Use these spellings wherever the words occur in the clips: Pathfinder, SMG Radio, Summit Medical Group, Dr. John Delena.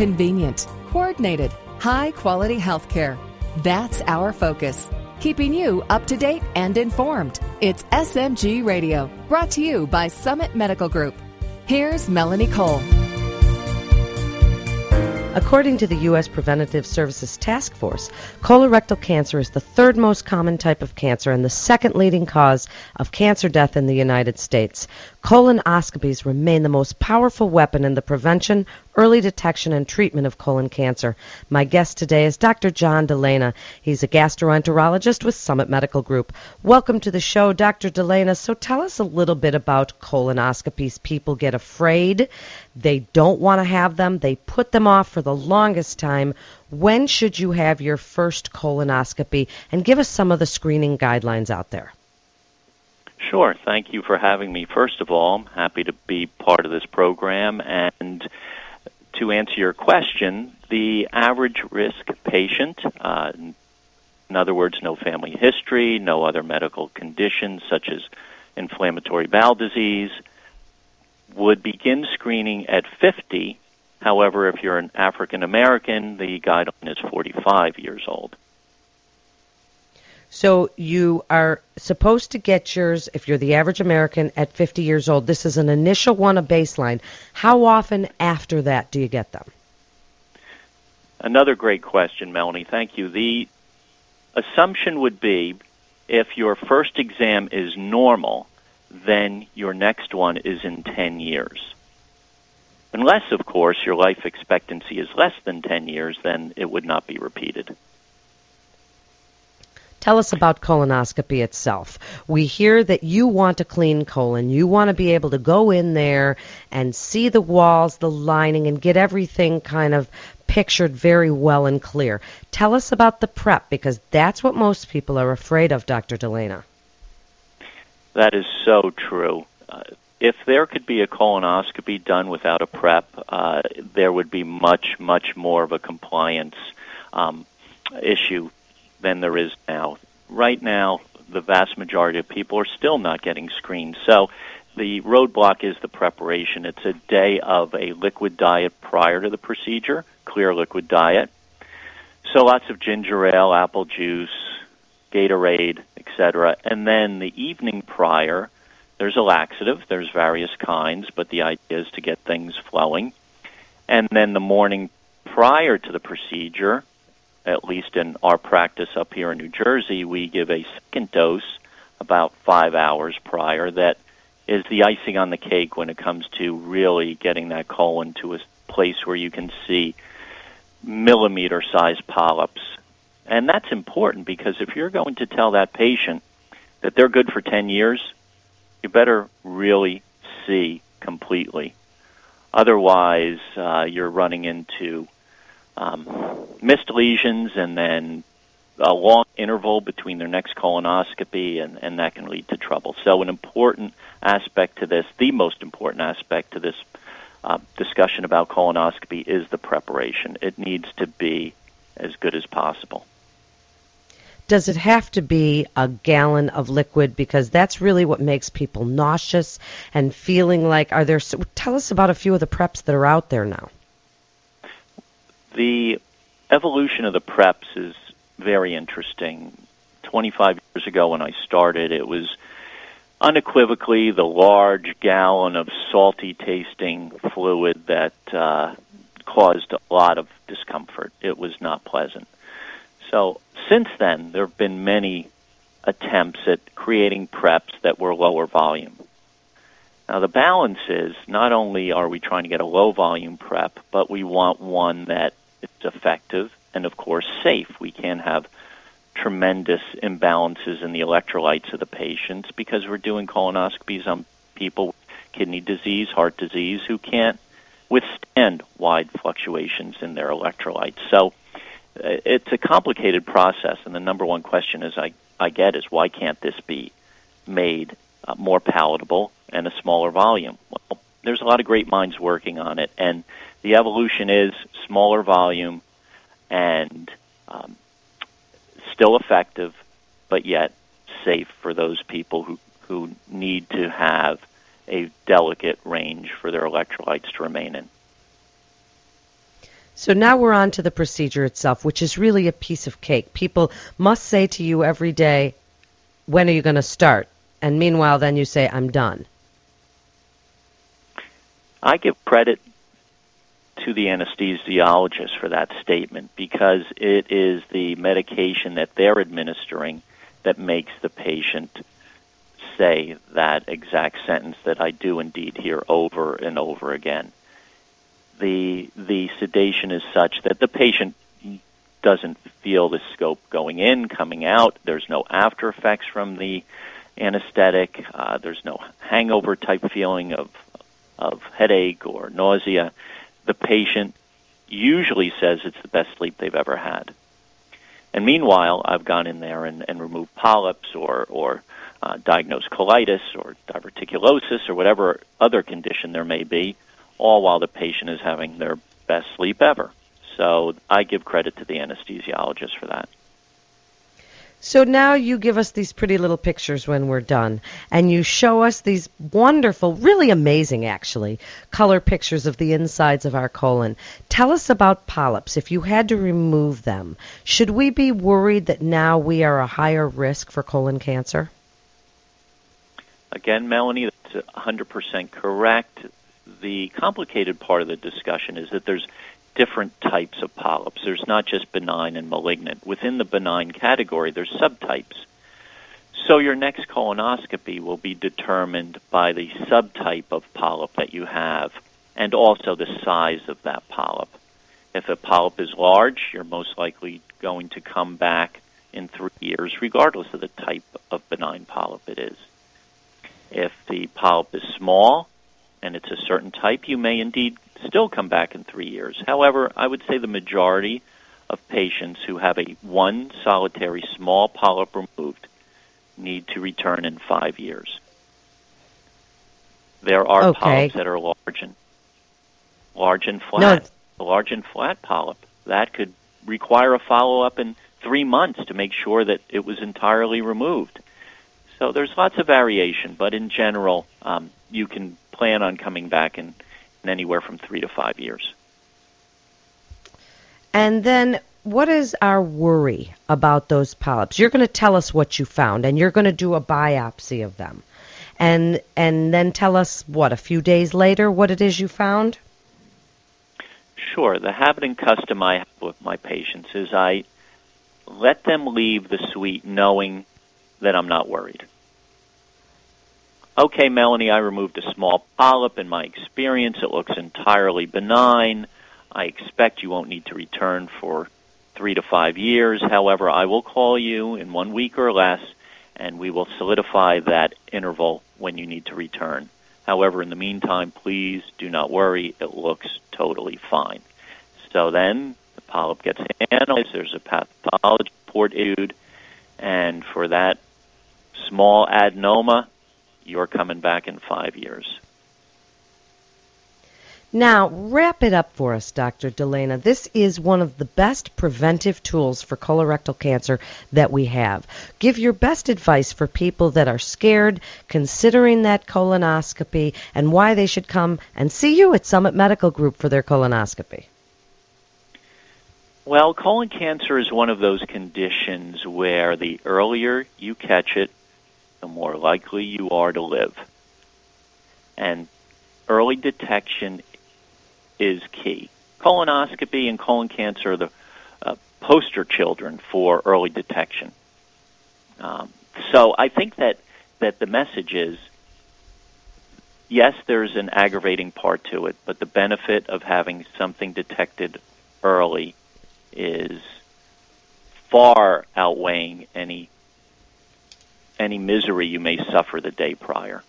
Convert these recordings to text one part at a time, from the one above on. Convenient, coordinated, high-quality healthcare. That's our focus, keeping you up to date and informed. It's SMG Radio, brought to you by Summit Medical Group. Here's Melanie Cole. According to the U.S. Preventive Services Task Force, colorectal cancer is the third most common type of cancer and the second leading cause of cancer death in the United States. Colonoscopies remain the most powerful weapon in the prevention, early detection, and treatment of colon cancer. My guest today is Dr. John Delena. He's a gastroenterologist with Summit Medical Group. Welcome to the show, Dr. Delena. So tell us a little bit about colonoscopies. People get afraid. They don't want to have them. They put them off for the longest time. When should you have your first colonoscopy? And give us some of the screening guidelines out there. Sure. Thank you for having me. First of all, I'm happy to be part of this program. And to answer your question, the average risk patient, in other words, no family history, no other medical conditions such as inflammatory bowel disease, would begin screening at 50. However, if you're an African American, the guideline is 45 years old. So you are supposed to get yours, if you're the average American, at 50 years old. This is an initial one, a baseline. How often after that do you get them? Another great question, Melanie. Thank you. The assumption would be if your first exam is normal, then your next one is in 10 years. Unless, of course, your life expectancy is less than 10 years, then it would not be repeated. Tell us about colonoscopy itself. We hear that you want a clean colon. You want to be able to go in there and see the walls, the lining, and get everything kind of pictured very well and clear. Tell us about the prep, because that's what most people are afraid of, Dr. Delena. That is so true. If there could be a colonoscopy done without a prep, there would be much, much more of a compliance issue than there is now. Right now, the vast majority of people are still not getting screened. So the roadblock is the preparation. It's a day of a liquid diet prior to the procedure, clear liquid diet. So lots of ginger ale, apple juice, Gatorade, etc. And then the evening prior, there's a laxative. There's various kinds, but the idea is to get things flowing. And then the morning prior to the procedure, at least in our practice up here in New Jersey, we give a second dose about 5 hours prior. That is the icing on the cake when it comes to really getting that colon to a place where you can see millimeter-sized polyps. And that's important because if you're going to tell that patient that they're good for 10 years, you better really see completely. Otherwise, you're running into missed lesions and then a long interval between their next colonoscopy, and that can lead to trouble. So an important aspect to this, the most important aspect to this discussion about colonoscopy is the preparation. It needs to be as good as possible. Does it have to be a gallon of liquid? Because that's really what makes people nauseous and feeling like, are there, tell us about a few of the preps that are out there now. The evolution of the preps is very interesting. 25 years ago when I started, it was unequivocally the large gallon of salty-tasting fluid that caused a lot of discomfort. It was not pleasant. So since then, there have been many attempts at creating preps that were lower volume. Now, the balance is not only are we trying to get a low-volume prep, but we want one that is effective and, of course, safe. We can't have tremendous imbalances in the electrolytes of the patients because we're doing colonoscopies on people with kidney disease, heart disease, who can't withstand wide fluctuations in their electrolytes. So it's a complicated process, and the number one question is I get is, why can't this be made more palatable and a smaller volume? Well, there's a lot of great minds working on it, and the evolution is smaller volume and still effective, but yet safe for those people who need to have a delicate range for their electrolytes to remain in. So now we're on to the procedure itself, which is really a piece of cake. People must say to you every day, when are you going to start? And meanwhile, then you say, I'm done. I give credit to the anesthesiologist for that statement because it is the medication that they're administering that makes the patient say that exact sentence that I do indeed hear over and over again. The sedation is such that the patient doesn't feel the scope going in, coming out. There's no after effects from the anesthetic. There's no hangover-type feeling of headache or nausea. The patient usually says it's the best sleep they've ever had. And meanwhile, I've gone in there and removed polyps or diagnosed colitis or diverticulosis or whatever other condition there may be, all while the patient is having their best sleep ever. So I give credit to the anesthesiologist for that. So now you give us these pretty little pictures when we're done, and you show us these wonderful, really amazing, actually, color pictures of the insides of our colon. Tell us about polyps. If you had to remove them, should we be worried that now we are a higher risk for colon cancer? Again, Melanie, that's 100% correct. The complicated part of the discussion is that there's different types of polyps. There's not just benign and malignant. Within the benign category, there's subtypes. So your next colonoscopy will be determined by the subtype of polyp that you have and also the size of that polyp. If a polyp is large, you're most likely going to come back in 3 years, regardless of the type of benign polyp it is. If the polyp is small and it's a certain type, you may indeed still come back in 3 years. However, I would say the majority of patients who have a one solitary small polyp removed need to return in 5 years. There are polyps that are large and flat. No. A large and flat polyp, that could require a follow-up in 3 months to make sure that it was entirely removed. So there's lots of variation, but in general, you can plan on coming back in anywhere from 3 to 5 years. And then what is our worry about those polyps? You're going to tell us what you found, and you're going to do a biopsy of them. And then tell us, a few days later, what it is you found? Sure. The habit and custom I have with my patients is I let them leave the suite knowing that I'm not worried. Okay, Melanie, I removed a small polyp. In my experience, it looks entirely benign. I expect you won't need to return for 3 to 5 years. However, I will call you in 1 week or less, and we will solidify that interval when you need to return. However, in the meantime, please do not worry. It looks totally fine. So then the polyp gets analyzed. There's a pathology report issued, and for that small adenoma, you're coming back in 5 years. Now, wrap it up for us, Dr. Delena. This is one of the best preventive tools for colorectal cancer that we have. Give your best advice for people that are scared, considering that colonoscopy, and why they should come and see you at Summit Medical Group for their colonoscopy. Well, colon cancer is one of those conditions where the earlier you catch it, the more likely you are to live. And early detection is key. Colonoscopy and colon cancer are the poster children for early detection. So I think that the message is, yes, there's an aggravating part to it, but the benefit of having something detected early is far outweighing any misery you may suffer the day prior.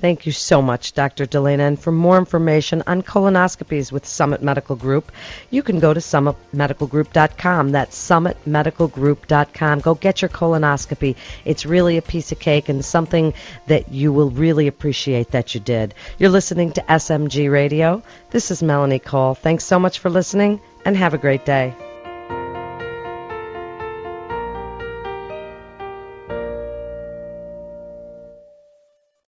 Thank you so much, Dr. Delena. And for more information on colonoscopies with Summit Medical Group, you can go to summitmedicalgroup.com. That's summitmedicalgroup.com. Go get your colonoscopy. It's really a piece of cake and something that you will really appreciate that you did. You're listening to SMG Radio. This is Melanie Cole. Thanks so much for listening, and have a great day.